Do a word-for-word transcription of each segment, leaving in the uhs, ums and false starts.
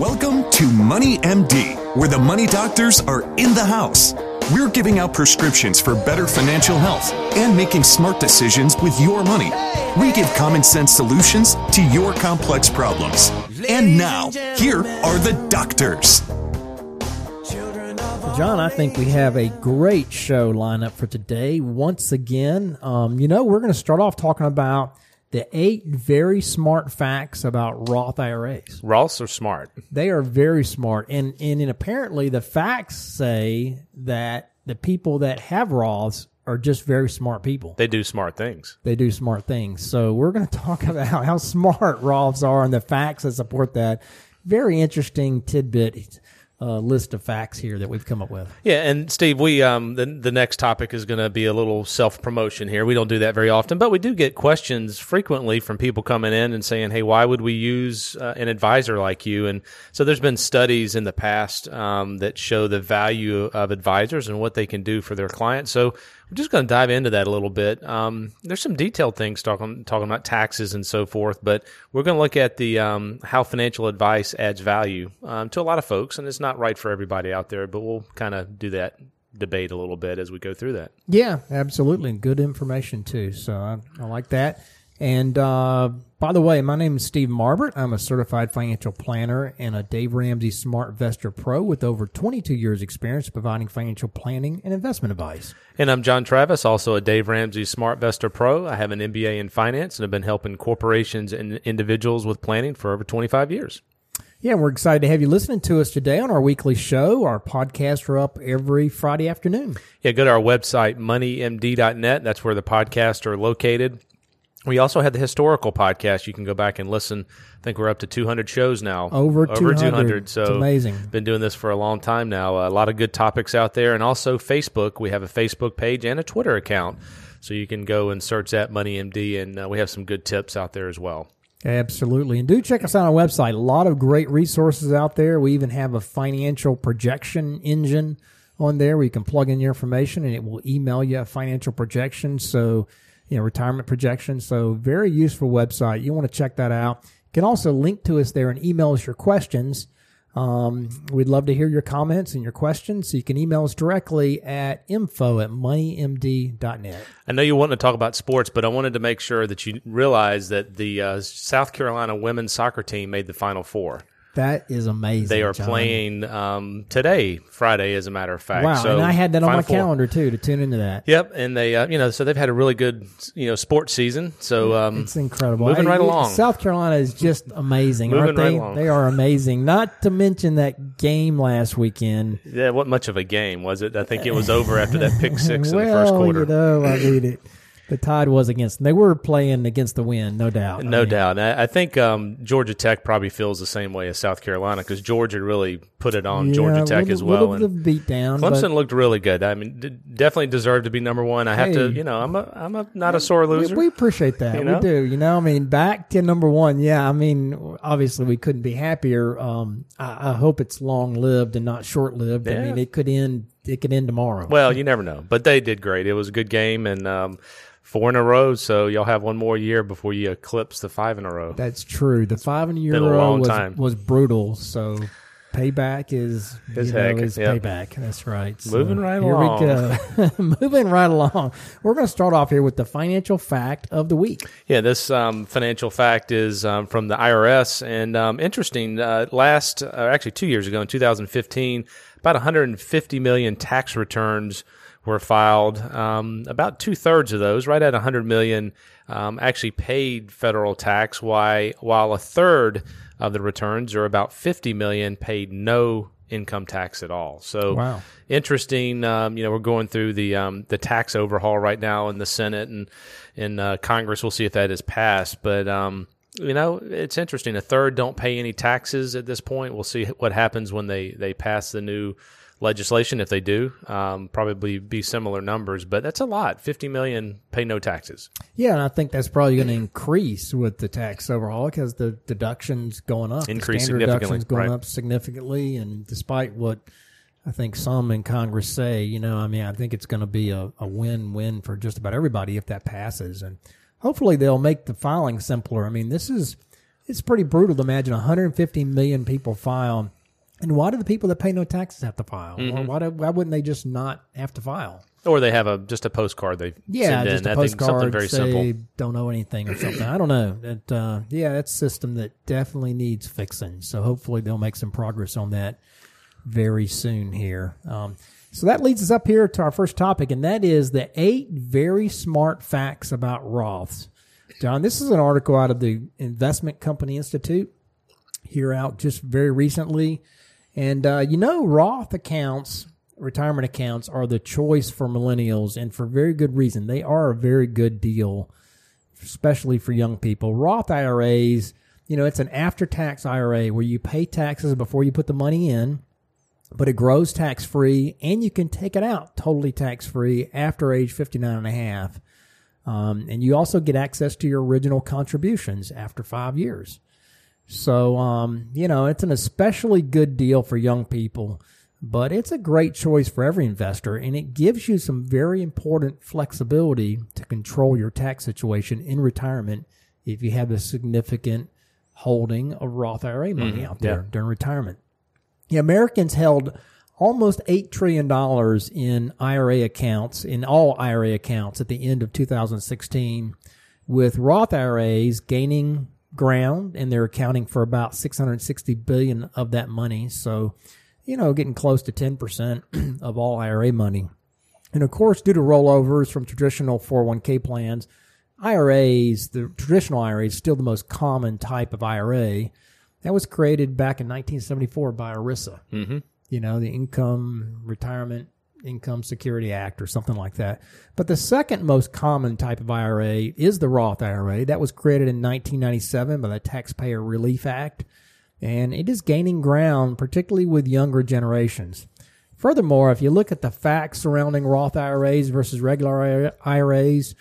Welcome to MoneyMD, where the money doctors are in the house. We're giving out prescriptions for better financial health and making smart decisions with your money. We give common sense solutions to your complex problems. And now, here are the doctors. John, I think we have a great show lineup for today. Once again, um, you know, we're going to start off talking about the eight very smart facts about Roth I R As. Roths are smart. They are very smart. And, and, and apparently the facts say that the people that have Roths are just very smart people. They do smart things. They do smart things. So we're going to talk about how smart Roths are and the facts that support that. Very interesting tidbit. Uh, list of facts here that we've come up with. Yeah, and Steve, we um, the, the next topic is going to be a little self-promotion here. We don't do that very often, but we do get questions frequently from people coming in and saying, hey, why would we use uh, an advisor like you? And so there's been studies in the past um, that show the value of advisors and what they can do for their clients. So we're just going to dive into that a little bit. Um, there's some detailed things talking talking about taxes and so forth, but we're going to look at the um, how financial advice adds value um, to a lot of folks, and it's not right for everybody out there, but we'll kind of do that debate a little bit as we go through that. Yeah, absolutely, and good information too. So I, I like that. And uh, by the way, my name is Steve Marbert. I'm a certified financial planner and a Dave Ramsey SmartVestor Pro with over twenty-two years experience providing financial planning and investment advice. And I'm John Travis, also a Dave Ramsey SmartVestor Pro. I have an M B A in finance and have been helping corporations and individuals with planning for over twenty-five years. Yeah, we're excited to have you listening to us today on our weekly show. Our podcasts are up every Friday afternoon. Yeah, go to our website, money m d dot net. That's where the podcasts are located. We also had the historical podcast. You can go back and listen. I think we're up to two hundred shows now. Over, Over two hundred. two hundred. So it's amazing. Been doing this for a long time now. A lot of good topics out there. And also Facebook. We have a Facebook page and a Twitter account. So you can go and search that MoneyMD. And uh, we have some good tips out there as well. Absolutely. And do check us out on our website. A lot of great resources out there. We even have a financial projection engine on there where you can plug in your information and it will email you a financial projection. So you know, retirement projections. So very useful website. You want to check that out. You can also link to us there and email us your questions. Um, we'd love to hear your comments and your questions. So you can email us directly at info at money m d dot net. I know you want to talk about sports, but I wanted to make sure that you realize that the uh, South Carolina women's soccer team made the Final Four. That is amazing. They are John. playing um, today, Friday, as a matter of fact. Wow, so, and I had that on my calendar, four. too, to tune into that. Yep, and they, uh, you know, so they've had a really good, you know, sports season. So um, it's incredible. Moving I, right along. South Carolina is just amazing, moving aren't right they? Along. They are amazing. Not to mention that game last weekend. Yeah, what much of a game was it? I think it was over after that pick six well, in the first quarter. You know, I need it. The Tide was against them. They were playing against the wind, no doubt. No I mean, doubt. I think um, Georgia Tech probably feels the same way as South Carolina because Georgia really put it on yeah, Georgia Tech little, as well. And the beat down, Clemson looked really good. I mean, d- definitely deserved to be number one. I hey, have to, you know, I'm a, I'm a, not a sore loser. We appreciate that. You know? We do. You know, I mean, back to number one. Yeah, I mean, obviously we couldn't be happier. Um, I, I hope it's long lived and not short lived. Yeah. I mean, it could end. It could end tomorrow. Well, you never know. But they did great. It was a good game and. Um, Four in a row, so y'all have one more year before you eclipse the five in a row. That's true. The five in a year in a row was, was brutal, so payback is, is, heck, know, is yep. payback. That's right. So Moving right here along. Here we go. Moving right along. We're going to start off here with the financial fact of the week. Yeah, this um, financial fact is um, from the I R S, and um, interesting, uh, last, uh, actually two years ago in two thousand fifteen, about one hundred fifty million tax returns were filed. Um, about two-thirds of those, right at one hundred million, um, actually paid federal tax, while, while a third of the returns, or about fifty million, paid no income tax at all. So wow. Interesting. Um, you know, we're going through the um, the tax overhaul right now in the Senate and in uh, Congress. We'll see if that is passed. But um, you know, it's interesting. A third don't pay any taxes at this point. We'll see what happens when they they pass the new legislation, if they do, um, probably be similar numbers, but that's a lot. fifty million pay no taxes. Yeah, and I think that's probably going to increase with the tax overhaul because the deductions going up, increase the deductions going right. up significantly. And despite what I think some in Congress say, you know, I mean, I think it's going to be a, a win-win for just about everybody if that passes, and hopefully they'll make the filing simpler. I mean, this is. it's pretty brutal to imagine one hundred fifty million people file. And why do the people that pay no taxes have to file? Mm-hmm. Or why, do, why wouldn't they just not have to file? Or they have a just a postcard they yeah, send in. Yeah, just a postcard, very simple. They don't know anything or something. I don't know. It, uh, yeah, that's a system that definitely needs fixing. So hopefully they'll make some progress on that very soon here. Um, so that leads us up here to our first topic, and that is the eight very smart facts about Roths. John, this is an article out of the Investment Company Institute here out just very recently. And, uh, you know, Roth accounts, retirement accounts, are the choice for millennials, and for very good reason. They are a very good deal, especially for young people. Roth I R As, you know, it's an after-tax I R A where you pay taxes before you put the money in, but it grows tax-free, and you can take it out totally tax-free after age fifty-nine and a half. Um, and you also get access to your original contributions after five years. So, um, you know, it's an especially good deal for young people, but it's a great choice for every investor, and it gives you some very important flexibility to control your tax situation in retirement if you have a significant holding of Roth I R A money mm-hmm. out there yeah. during retirement. Yeah, Americans held almost eight trillion dollars in I R A accounts, in all I R A accounts at the end of two thousand sixteen, with Roth I R As gaining ground, and they're accounting for about six hundred sixty billion dollars of that money. So, you know, getting close to ten percent of all I R A money. And of course, due to rollovers from traditional four oh one k plans, I R As, the traditional I R A is still the most common type of I R A. That was created back in nineteen seventy-four by ERISA, mm-hmm. you know, the Income Retirement Income Security Act or something like that. But the second most common type of I R A is the Roth I R A. That was created in nineteen ninety-seven by the Taxpayer Relief Act, and it is gaining ground, particularly with younger generations. Furthermore, if you look at the facts surrounding Roth I R As versus regular I R As,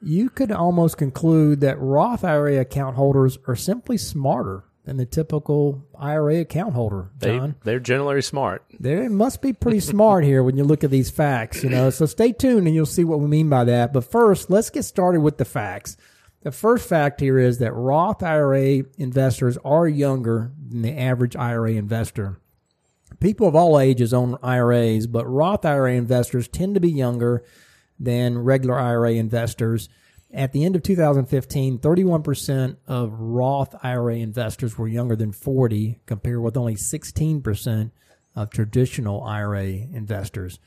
you could almost conclude that Roth I R A account holders are simply smarter than the typical I R A account holder, John. They, they're generally smart. They must be pretty smart here when you look at these facts, you know. So stay tuned and you'll see what we mean by that. But first, let's get started with the facts. The first fact here is that Roth I R A investors are younger than the average I R A investor. People of all ages own I R As, but Roth I R A investors tend to be younger than regular I R A investors. At the end of two thousand fifteen, thirty-one percent of Roth I R A investors were younger than forty, compared with only sixteen percent of traditional I R A investors.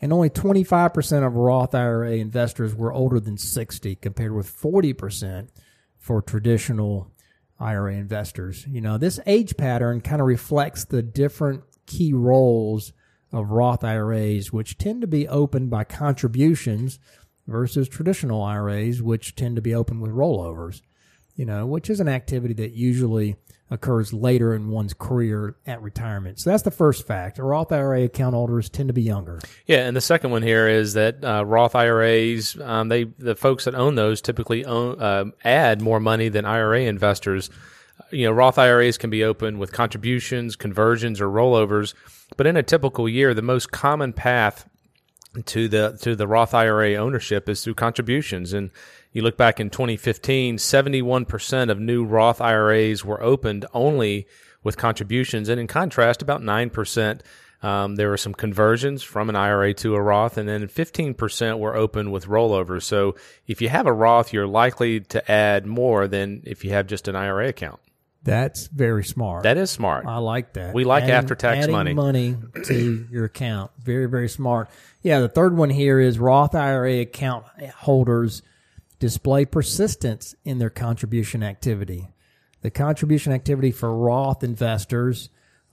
And only twenty-five percent of Roth I R A investors were older than sixty, compared with forty percent for traditional I R A investors. You know, this age pattern kind of reflects the different key roles of Roth I R As, which tend to be opened by contributions, versus traditional I R As, which tend to be open with rollovers, you know, which is an activity that usually occurs later in one's career at retirement. So that's the first fact. Roth I R A account holders tend to be younger. Yeah, and the second one here is that uh, Roth I R As, um, they the folks that own those typically own, uh, add more money than I R A investors. You know, Roth I R As can be opened with contributions, conversions, or rollovers, but in a typical year, the most common path to the to the Roth I R A ownership is through contributions. And you look back in twenty fifteen, seventy-one percent of new Roth I R As were opened only with contributions. And in contrast, about nine percent, um, there were some conversions from an I R A to a Roth, and then fifteen percent were opened with rollovers. So if you have a Roth, you're likely to add more than if you have just an I R A account. That's very smart. That is smart. I like that. We like adding, after-tax money. Adding money to your account. Very, very smart. Yeah, the third one here is Roth I R A account holders display persistence in their contribution activity. The contribution activity for Roth investors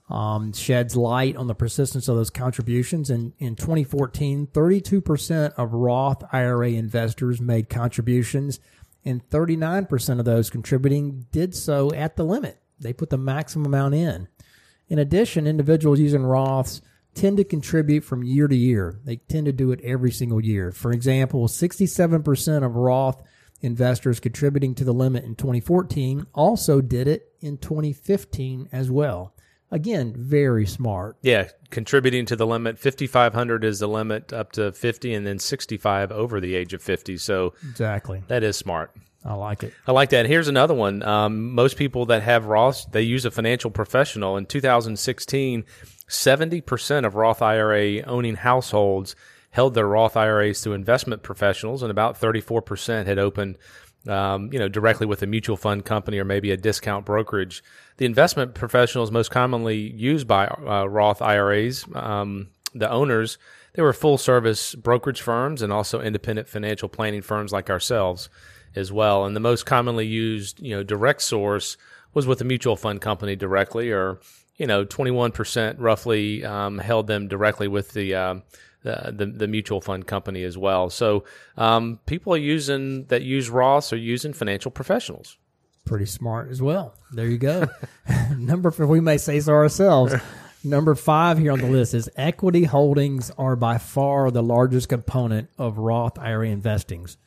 um, sheds light on the persistence of those contributions. And in twenty fourteen, thirty-two percent of Roth I R A investors made contributions, and thirty-nine percent of those contributing did so at the limit. They put the maximum amount in. In addition, individuals using Roths tend to contribute from year to year. They tend to do it every single year. For example, sixty-seven percent of Roth investors contributing to the limit in twenty fourteen also did it in twenty fifteen as well. Again, very smart. Yeah, contributing to the limit. fifty-five hundred is the limit up to fifty, and then sixty-five over the age of fifty. So exactly, that is smart. I like it. I like that. Here's another one. Um, most people that have Roths, they use a financial professional. In two thousand sixteen, seventy percent of Roth I R A owning households held their Roth I R As through investment professionals, and about thirty-four percent had opened um, you know, directly with a mutual fund company or maybe a discount brokerage. The investment professionals most commonly used by uh, Roth I R As, um, the owners, they were full-service brokerage firms and also independent financial planning firms like ourselves as well. And the most commonly used, you know, direct source was with a mutual fund company directly, or, you know, twenty-one percent roughly um, held them directly with the, uh, the the mutual fund company as well. So um, people are using that use Roths are using financial professionals. Pretty smart as well. There you go. Number four, we may say so ourselves. Number five here on the list is equity holdings are by far the largest component of Roth I R A investings.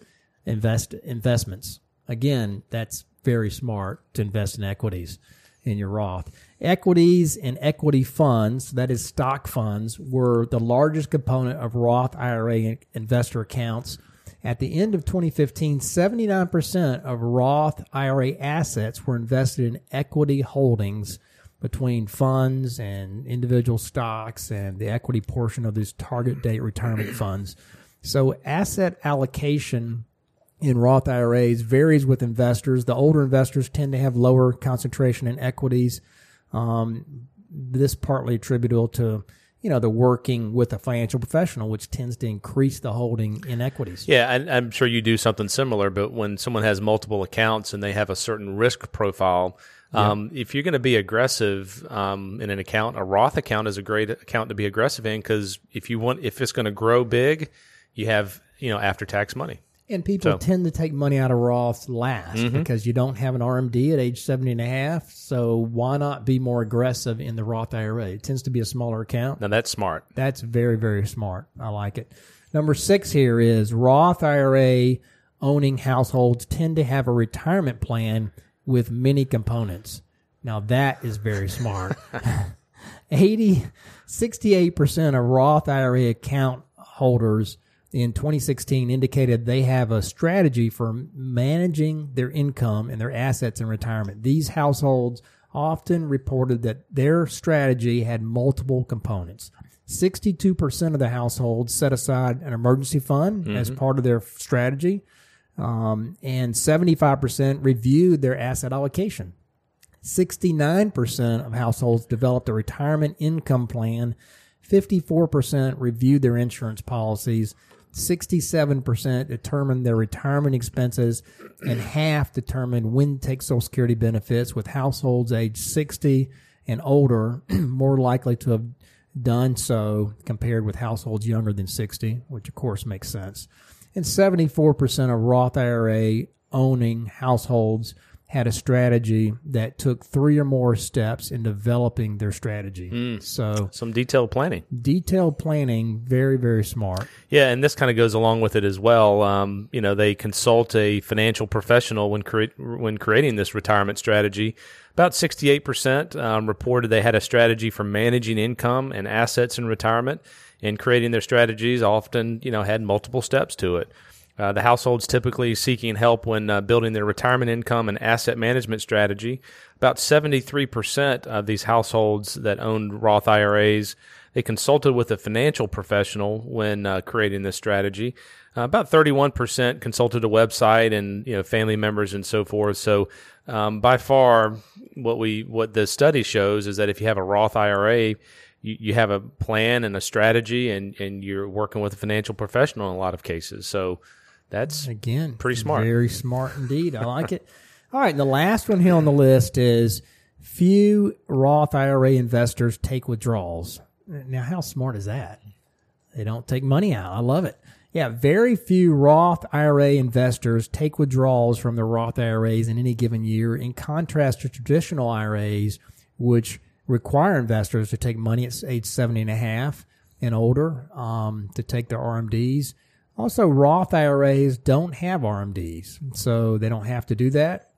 Invest investments. Again, that's very smart to invest in equities in your Roth. Equities and equity funds, that is stock funds, were the largest component of Roth I R A investor accounts. At the end of twenty fifteen, seventy-nine percent of Roth I R A assets were invested in equity holdings between funds and individual stocks and the equity portion of these target date retirement funds. So asset allocation in Roth I R As varies with investors. The older investors tend to have lower concentration in equities. Um, this partly attributable to, you know, the working with a financial professional, which tends to increase the holding in equities. Yeah, and I'm sure you do something similar, but when someone has multiple accounts and they have a certain risk profile, um, yeah. if you're going to be aggressive um, in an account, a Roth account is a great account to be aggressive in, because if you want, if it's going to grow big, you have, you know, after-tax money. And people so. tend to take money out of Roths last mm-hmm. because you don't have an R M D at age seventy and a half. So why not be more aggressive in the Roth I R A? It tends to be a smaller account. Now, that's smart. That's very, very smart. I like it. Number six here is Roth I R A owning households tend to have a retirement plan with many components. Now, that is very smart. eighty, sixty-eight percent of Roth I R A account holders in twenty sixteen indicated they have a strategy for managing their income and their assets in retirement. These households often reported that their strategy had multiple components. sixty-two percent of the households set aside an emergency fund mm-hmm. as part of their strategy, um, and seventy-five percent reviewed their asset allocation. sixty-nine percent of households developed a retirement income plan. fifty-four percent reviewed their insurance policies. sixty-seven percent determined their retirement expenses, and half determined when to take Social Security benefits, with households age sixty and older more likely to have done so compared with households younger than sixty, which of course makes sense. And seventy-four percent of Roth I R A owning households had a strategy that took three or more steps in developing their strategy. Mm, so some detailed planning. Detailed planning, very, very smart. Yeah, and this kind of goes along with it as well. Um, you know, they consult a financial professional when cre- when creating this retirement strategy. About sixty-eight percent um, reported they had a strategy for managing income and assets in retirement, and creating their strategies often, you know, had multiple steps to it. Uh, the households typically seeking help when uh, building their retirement income and asset management strategy. About seventy-three percent of these households that owned Roth I R As, they consulted with a financial professional when uh, creating this strategy. Uh, about thirty-one percent consulted a website and, you know, family members and so forth. So um, by far, what we what the study shows is that if you have a Roth I R A, you have a plan and a strategy, and, and you're working with a financial professional in a lot of cases. So that's, again, pretty smart. Very smart indeed. I like it. All right. And the last one here on the list is few Roth I R A investors take withdrawals. Now, how smart is that? They don't take money out. I love it. Yeah. Very few Roth I R A investors take withdrawals from their Roth I R As in any given year, in contrast to traditional I R As, which require investors to take money at age seventy and a half and older um, to take their R M Ds. Also, Roth I R As don't have R M Ds, so they don't have to do that.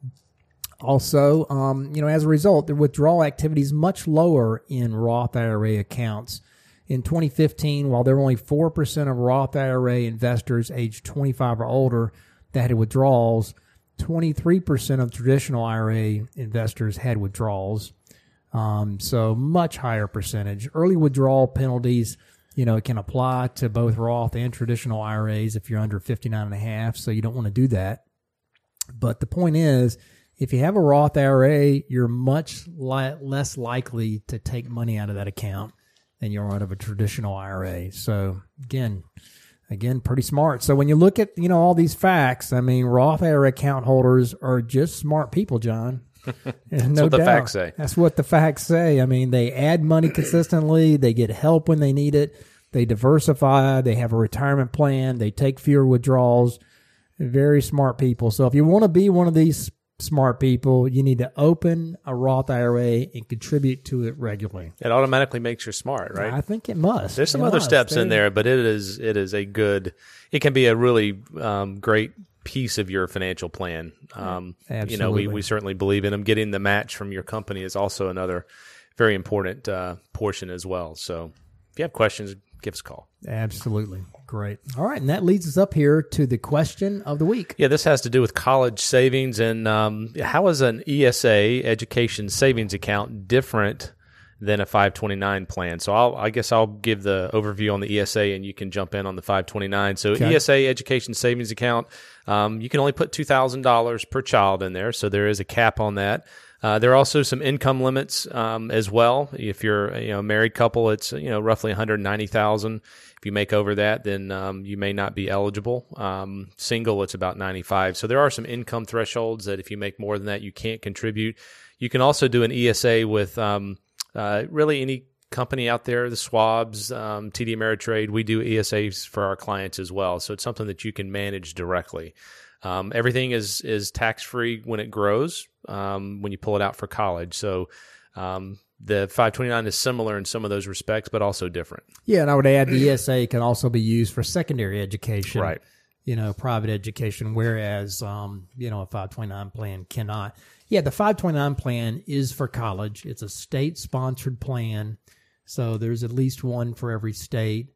Also, um, you know, as a result, the withdrawal activity is much lower in Roth I R A accounts. In twenty fifteen, while there were only four percent of Roth I R A investors age twenty-five or older that had withdrawals, twenty-three percent of traditional I R A investors had withdrawals. Um, so much higher percentage. Early withdrawal penalties, you know, it can apply to both Roth and traditional I R As if you're under fifty-nine and a half. So you don't want to do that. But the point is, if you have a Roth I R A, you're much li- less likely to take money out of that account than you are out of a traditional I R A. So again, again, pretty smart. So when you look at, you know, all these facts, I mean, Roth I R A account holders are just smart people, John. That's no what doubt. The facts say. That's what the facts say. I mean, they add money consistently. They get help when they need it. They diversify. They have a retirement plan. They take fewer withdrawals. Very smart people. So if you want to be one of these smart people, you need to open a Roth I R A and contribute to it regularly. It automatically makes you smart, right? I think it must. There's some it other must. steps there in there, but it is it is a good, it can be a really um, great piece of your financial plan. Um, Absolutely. You know, we, we certainly believe in them. Getting the match from your company is also another very important uh, portion as well. So if you have questions, give us a call. Absolutely. Great. All right. And that leads us up here to the question of the week. Yeah, this has to do with college savings. And um, how is an E S A, Education Savings Account, different than a five twenty-nine plan? So I'll, I guess I'll give the overview on the E S A and you can jump in on the five twenty-nine. So okay. E S A, Education Savings Account, um, you can only put two thousand dollars per child in there. So there is a cap on that. Uh, there are also some income limits um, as well. If you're you know, a married couple, it's you know roughly one hundred ninety thousand dollars. If you make over that, then um, you may not be eligible. Um, single, it's about ninety-five thousand dollars. So there are some income thresholds that if you make more than that, you can't contribute. You can also do an E S A with um, uh, really any company out there, the Schwabs, um, T D Ameritrade. We do E S As for our clients as well. So it's something that you can manage directly. Um, everything is is tax-free when it grows, um, when you pull it out for college. So um, the five twenty-nine is similar in some of those respects, but also different. Yeah, and I would add the E S A can also be used for secondary education, right? You know, private education, whereas, um, you know, a five twenty-nine plan cannot. Yeah, the five twenty-nine plan is for college. It's a state-sponsored plan, so there's at least one for every state.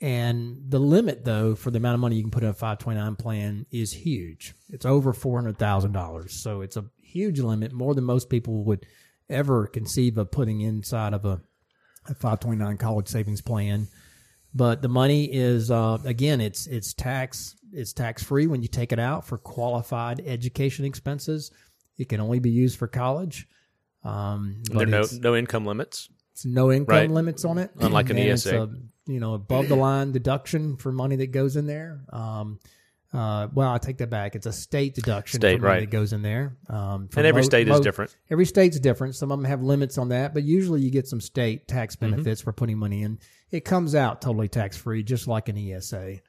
And the limit, though, for the amount of money you can put in a five twenty-nine plan is huge. It's over four hundred thousand dollars. So it's a huge limit, more than most people would ever conceive of putting inside of a, a five twenty-nine college savings plan. But the money is, uh, again, it's it's tax it's tax-free when you take it out for qualified education expenses. It can only be used for college. Um, there are no, no income limits. It's no income right. limits on it. Unlike an E S A. You know, above the line deduction for money that goes in there. Um, uh, well, I take that back. It's a state deduction state, for money right. that goes in there. Um, and every mo- state is mo- different. Every state's different. Some of them have limits on that, but usually you get some state tax benefits mm-hmm. for putting money in. It comes out totally tax-free, just like an E S A.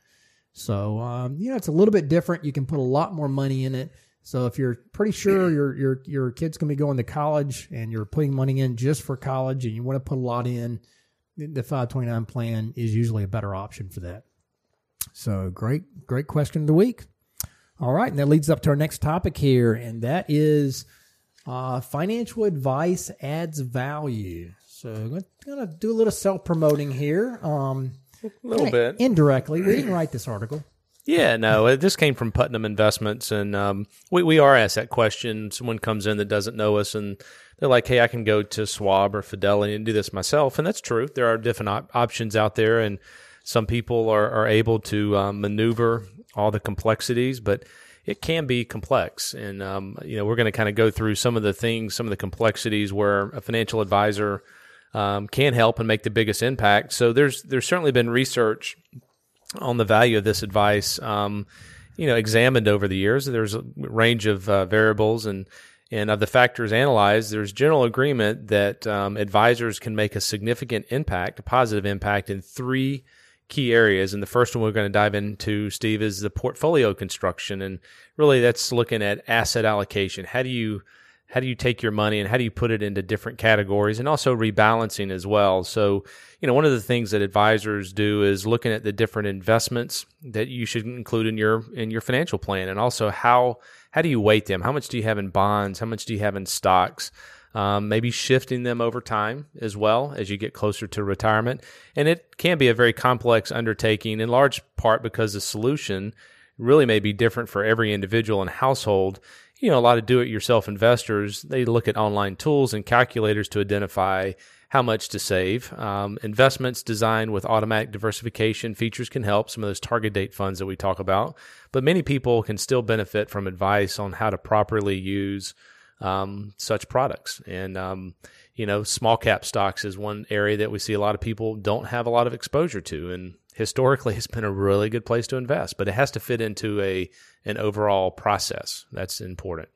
So, um, you know, it's a little bit different. You can put a lot more money in it. So if you're pretty sure your your your kid's going to be going to college and you're putting money in just for college and you want to put a lot in, the five twenty-nine plan is usually a better option for that. So great, great question of the week. All right. And that leads up to our next topic here. And that is uh, financial advice adds value. So I'm going to do a little self-promoting here. Um, a little bit. Indirectly. We didn't write this article. Yeah, no, this came from Putnam Investments, and um, we, we are asked that question. Someone comes in that doesn't know us, and they're like, hey, I can go to Schwab or Fidelity and do this myself, and that's true. There are different op- options out there, and some people are, are able to um, maneuver all the complexities, but it can be complex, and um, you know, we're going to kind of go through some of the things, some of the complexities where a financial advisor um, can help and make the biggest impact. So there's there's certainly been research on the value of this advice, um, you know, examined over the years. There's a range of uh, variables and, and of the factors analyzed, there's general agreement that um, advisors can make a significant impact, a positive impact in three key areas. And the first one we're going to dive into, Steve, is the portfolio construction. And really that's looking at asset allocation. How do you How do you take your money and how do you put it into different categories, and also rebalancing as well? So, you know, one of the things that advisors do is looking at the different investments that you should include in your in your financial plan, and also how how do you weight them? How much do you have in bonds? How much do you have in stocks? Um, maybe shifting them over time as well as you get closer to retirement. And it can be a very complex undertaking, in large part because the solution really may be different for every individual and household. You know, a lot of do-it-yourself investors, they look at online tools and calculators to identify how much to save. Um, investments designed with automatic diversification features can help, some of those target date funds that we talk about. But many people can still benefit from advice on how to properly use um, such products. And, um, you know, small cap stocks is one area that we see a lot of people don't have a lot of exposure to. And historically, it's been a really good place to invest, but it has to fit into a an overall process. That's important.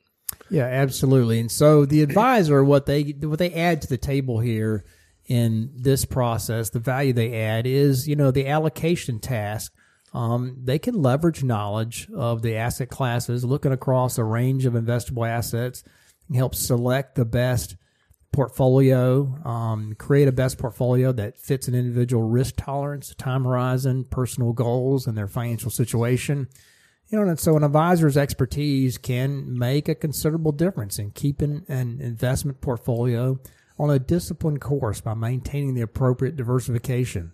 Yeah, absolutely. And so the advisor, what they what they add to the table here in this process, the value they add is, you know, the allocation task. Um, they can leverage knowledge of the asset classes, looking across a range of investable assets, and help select the best portfolio, um, create a best portfolio that fits an individual risk tolerance, time horizon, personal goals, and their financial situation. You know, and so an advisor's expertise can make a considerable difference in keeping an investment portfolio on a disciplined course by maintaining the appropriate diversification,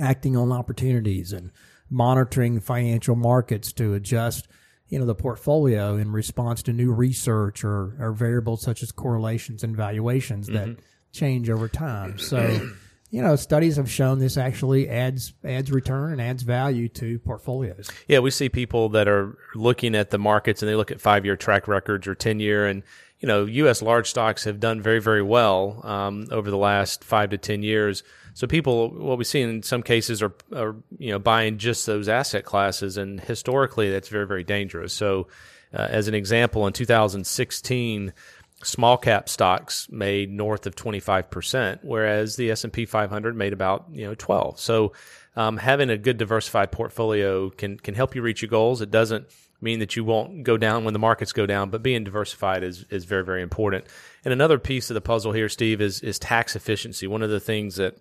acting on opportunities, and monitoring financial markets to adjust, you know, the portfolio in response to new research or, or variables such as correlations and valuations mm-hmm. that change over time. So, you know, studies have shown this actually adds adds return and adds value to portfolios. Yeah, we see people that are looking at the markets and they look at five-year track records or ten-year. And, you know, U S large stocks have done very, very well um, over the last five to ten years. So people, what we see in some cases are, are, you know, buying just those asset classes. And historically, that's very, very dangerous. So uh, as an example, in two thousand sixteen, small cap stocks made north of twenty-five percent, whereas the S and P five hundred made about, you know, twelve. So um, having a good diversified portfolio can can help you reach your goals. It doesn't mean that you won't go down when the markets go down, but being diversified is is very, very important. And another piece of the puzzle here, Steve, is is tax efficiency. One of the things that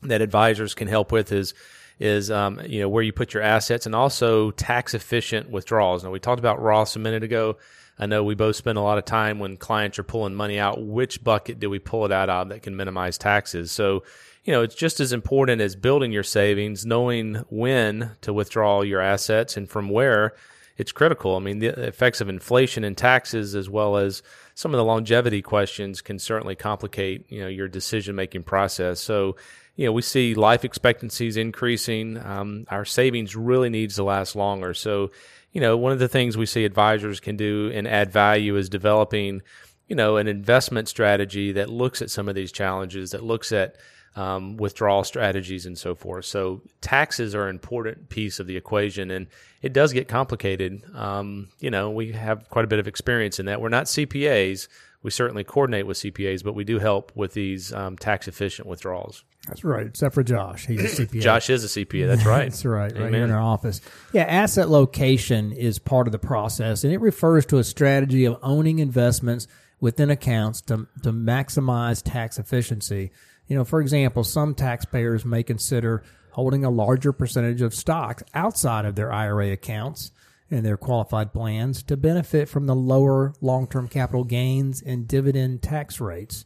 that advisors can help with is is um, you know, where you put your assets and also tax efficient withdrawals. Now, we talked about Roths a minute ago. I know we both spend a lot of time when clients are pulling money out, which bucket do we pull it out of that can minimize taxes? So, you know, it's just as important as building your savings, knowing when to withdraw your assets and from where. It's critical. I mean, the effects of inflation and taxes, as well as some of the longevity questions, can certainly complicate, you know, your decision-making process. So, you know, we see life expectancies increasing. Um, our savings really needs to last longer. So, you know, one of the things we see advisors can do and add value is developing, you know, an investment strategy that looks at some of these challenges, that looks at um, withdrawal strategies and so forth. So taxes are an important piece of the equation, and it does get complicated. Um, you know, we have quite a bit of experience in that. We're not C P As. We certainly coordinate with C P As, but we do help with these um, tax-efficient withdrawals. That's right, except for Josh. He's a C P A. Josh is a C P A. That's right. That's right, right here in our office. Yeah, asset location is part of the process, and it refers to a strategy of owning investments within accounts to to maximize tax efficiency. You know, for example, some taxpayers may consider holding a larger percentage of stocks outside of their I R A accounts and their qualified plans to benefit from the lower long-term capital gains and dividend tax rates.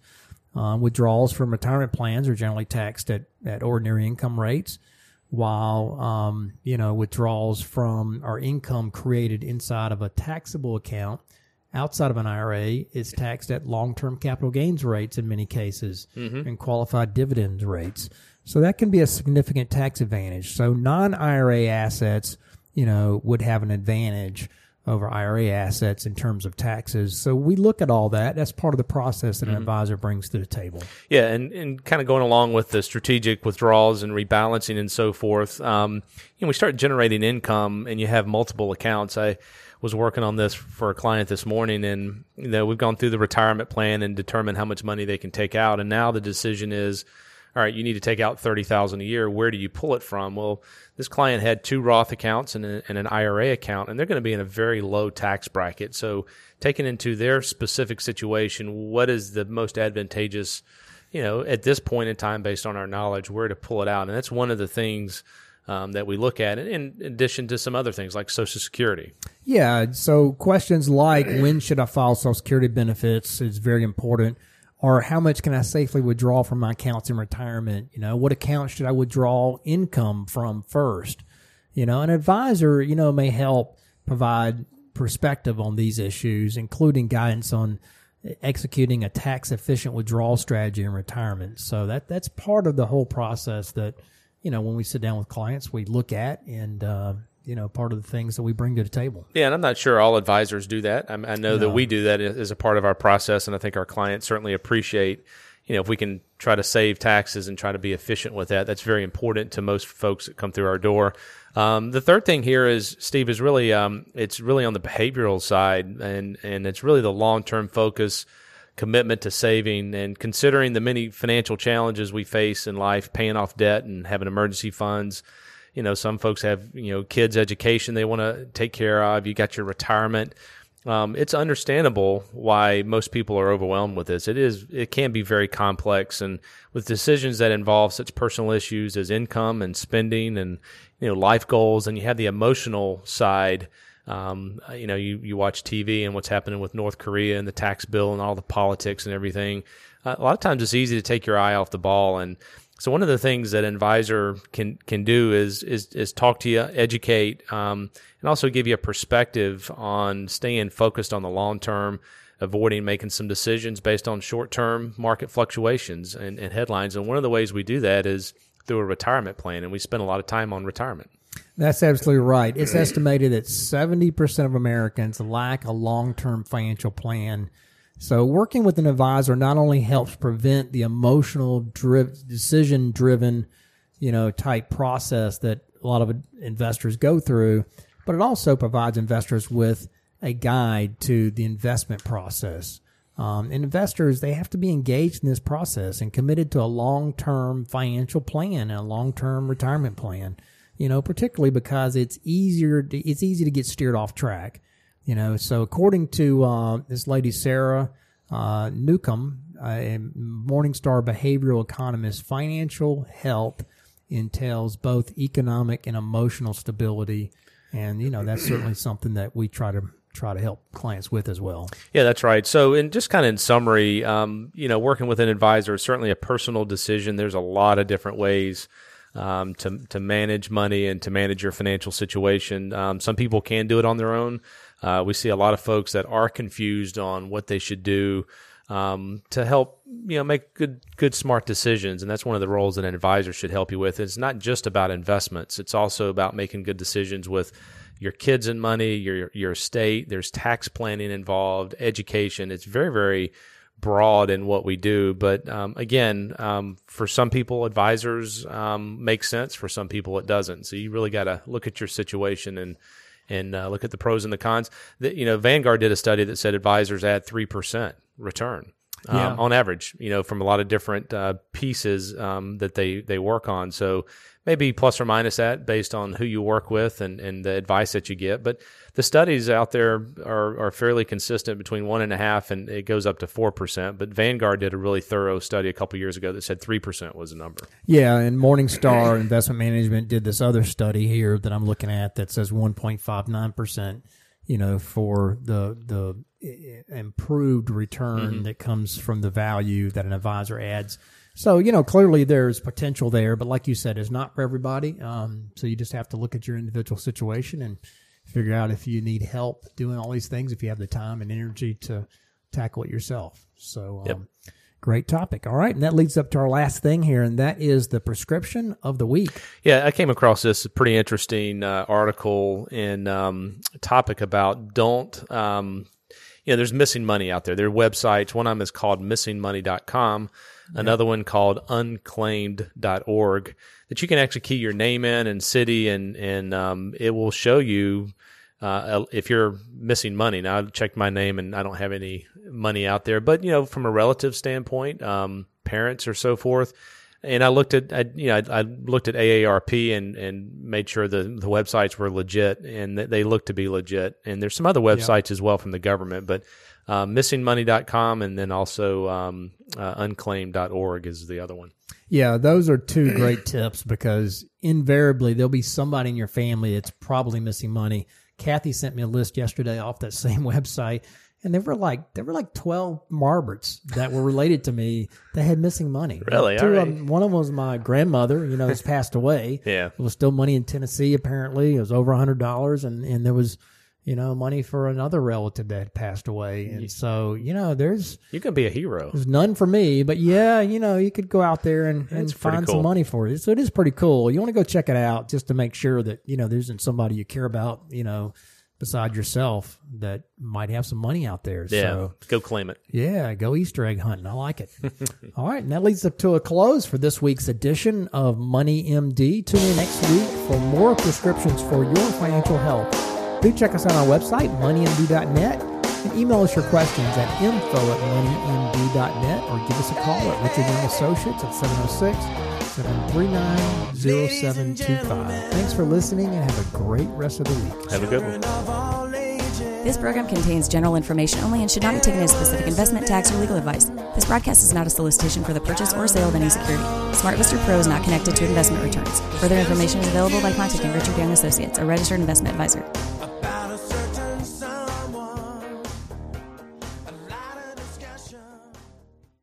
Uh, withdrawals from retirement plans are generally taxed at, at ordinary income rates, while um, you know, withdrawals from or income created inside of a taxable account outside of an I R A is taxed at long-term capital gains rates in many cases mm-hmm. and qualified dividend rates. So that can be a significant tax advantage. So non-I R A assets, you know, would have an advantage over I R A assets in terms of taxes. So we look at all that. That's part of the process that an mm-hmm. advisor brings to the table. Yeah, and, and kind of going along with the strategic withdrawals and rebalancing and so forth, um, you know, we start generating income and you have multiple accounts. I was working on this for a client this morning, and you know, we've gone through the retirement plan and determined how much money they can take out. And now the decision is, all right, you need to take out thirty thousand dollars a year. Where do you pull it from? Well, this client had two Roth accounts and, a, and an I R A account, and they're going to be in a very low tax bracket. So taking into their specific situation, what is the most advantageous, you know, at this point in time based on our knowledge, where to pull it out? And that's one of the things um, that we look at, in addition to some other things like Social Security. Yeah, so questions like when should I file Social Security benefits is very important. Or how much can I safely withdraw from my accounts in retirement? You know, what accounts should I withdraw income from first? You know, an advisor, you know, may help provide perspective on these issues, including guidance on executing a tax-efficient withdrawal strategy in retirement. So that that's part of the whole process that, you know, when we sit down with clients, we look at and, uh, you know, part of the things that we bring to the table. Yeah, and I'm not sure all advisors do that. I, I know no. that we do that as a part of our process, and I think our clients certainly appreciate, you know, if we can try to save taxes and try to be efficient with that. That's very important to most folks that come through our door. Um, the third thing here is, Steve, is really um, it's really on the behavioral side, and and it's really the long-term focus, commitment to saving, and considering the many financial challenges we face in life, paying off debt and having emergency funds. You know, some folks have, you know, kids' education they want to take care of. You got your retirement. Um, it's understandable why most people are overwhelmed with this. It is, it can be very complex, and with decisions that involve such personal issues as income and spending and, you know, life goals, and you have the emotional side. Um, you know, you, you watch T V and what's happening with North Korea and the tax bill and all the politics and everything. Uh, a lot of times it's easy to take your eye off the ball. And so one of the things that an advisor can can do is is is talk to you, educate, um, and also give you a perspective on staying focused on the long term, avoiding making some decisions based on short-term market fluctuations and, and headlines. And one of the ways we do that is through a retirement plan, and we spend a lot of time on retirement. That's absolutely right. It's estimated that seventy percent of Americans lack a long-term financial plan. So working with an advisor not only helps prevent the emotional, driv- decision-driven, you know, type process that a lot of investors go through, but it also provides investors with a guide to the investment process. Um, and investors, they have to be engaged in this process and committed to a long-term financial plan and a long-term retirement plan. You know, particularly because it's easier to, it's easy to get steered off track. You know, so according to uh, this lady, Sarah uh, Newcomb, a Morningstar behavioral economist, financial health entails both economic and emotional stability. And, you know, that's certainly something that we try to try to help clients with as well. Yeah, that's right. So in just kind of in summary, um, you know, working with an advisor is certainly a personal decision. There's a lot of different ways um, to, to manage money and to manage your financial situation. Um, some people can do it on their own. Uh, we see a lot of folks that are confused on what they should do um, to help, you know, make good, good, smart decisions. And that's one of the roles that an advisor should help you with. It's not just about investments. It's also about making good decisions with your kids and money, your, your estate. There's tax planning involved, education. It's very, very broad in what we do. But um, again, um, for some people, advisors um, make sense. For some people, it doesn't. So you really got to look at your situation and and uh, look at the pros and the cons. The, you know, Vanguard did a study that said advisors add three percent return um, yeah. on average, you know, from a lot of different uh, pieces um, that they, they work on. So maybe plus or minus that based on who you work with and, and the advice that you get. But the studies out there are, are fairly consistent between one and a half and it goes up to four percent. But Vanguard did a really thorough study a couple of years ago that said three percent was the number. Yeah, and Morningstar Investment Management did this other study here that I'm looking at that says one point five nine percent, you know, for the the improved return mm-hmm. that comes from the value that an advisor adds. So, you know, clearly there's potential there, but like you said, it's not for everybody. Um, so you just have to look at your individual situation and figure out if you need help doing all these things, if you have the time and energy to tackle it yourself. So um, yep. Great topic. All right. And that leads up to our last thing here, and that is the prescription of the week. Yeah, I came across this pretty interesting uh, article and um, topic about don't, um, you know, there's missing money out there. There are websites. One of them is called missing money dot com. Another one called unclaimed dot org that you can actually key your name in and city, and and um, it will show you uh, if you're missing money. Now, I checked my name, and I don't have any money out there. But, you know, from a relative standpoint, um, parents or so forth, and I looked at I, you know I, I looked at A A R P and, and made sure the, the websites were legit and that they looked to be legit. And there's some other websites yeah. as well from the government, but. Uh, missing money dot com and then also um, uh, unclaimed dot org is the other one. Yeah, those are two great tips because invariably there'll be somebody in your family that's probably missing money. Kathy sent me a list yesterday off that same website, And there were like there were like twelve Marberts that were related to me that had missing money. Really? Two, all right. um, one of them was my grandmother, you know, who's passed away. Yeah. There was still money in Tennessee, apparently. It was over one hundred dollars, and, and there was, you know, money for another relative that had passed away. And you, so, you know, there's... You could be a hero. There's none for me, but yeah, you know, you could go out there and, and find cool. some money for it. So it is pretty cool. You want to go check it out just to make sure that, you know, there isn't somebody you care about, you know, beside yourself that might have some money out there. Yeah, so, go claim it. Yeah, go Easter egg hunting. I like it. All right, and that leads up to a close for this week's edition of Money M D. Tune in next week for more prescriptions for your financial health. Do check us out on our website, money m d dot net, and email us your questions at info at money m d dot net or give us a call at Richard Young Associates at seven oh six, seven three nine, oh seven two five. Thanks for listening and have a great rest of the week. Have a good one. This program contains general information only and should not be taken as specific investment, tax, or legal advice. This broadcast is not a solicitation for the purchase or sale of any security. SmartVestor Pro is not connected to investment returns. Further information is available by contacting Richard Young Associates, a registered investment advisor.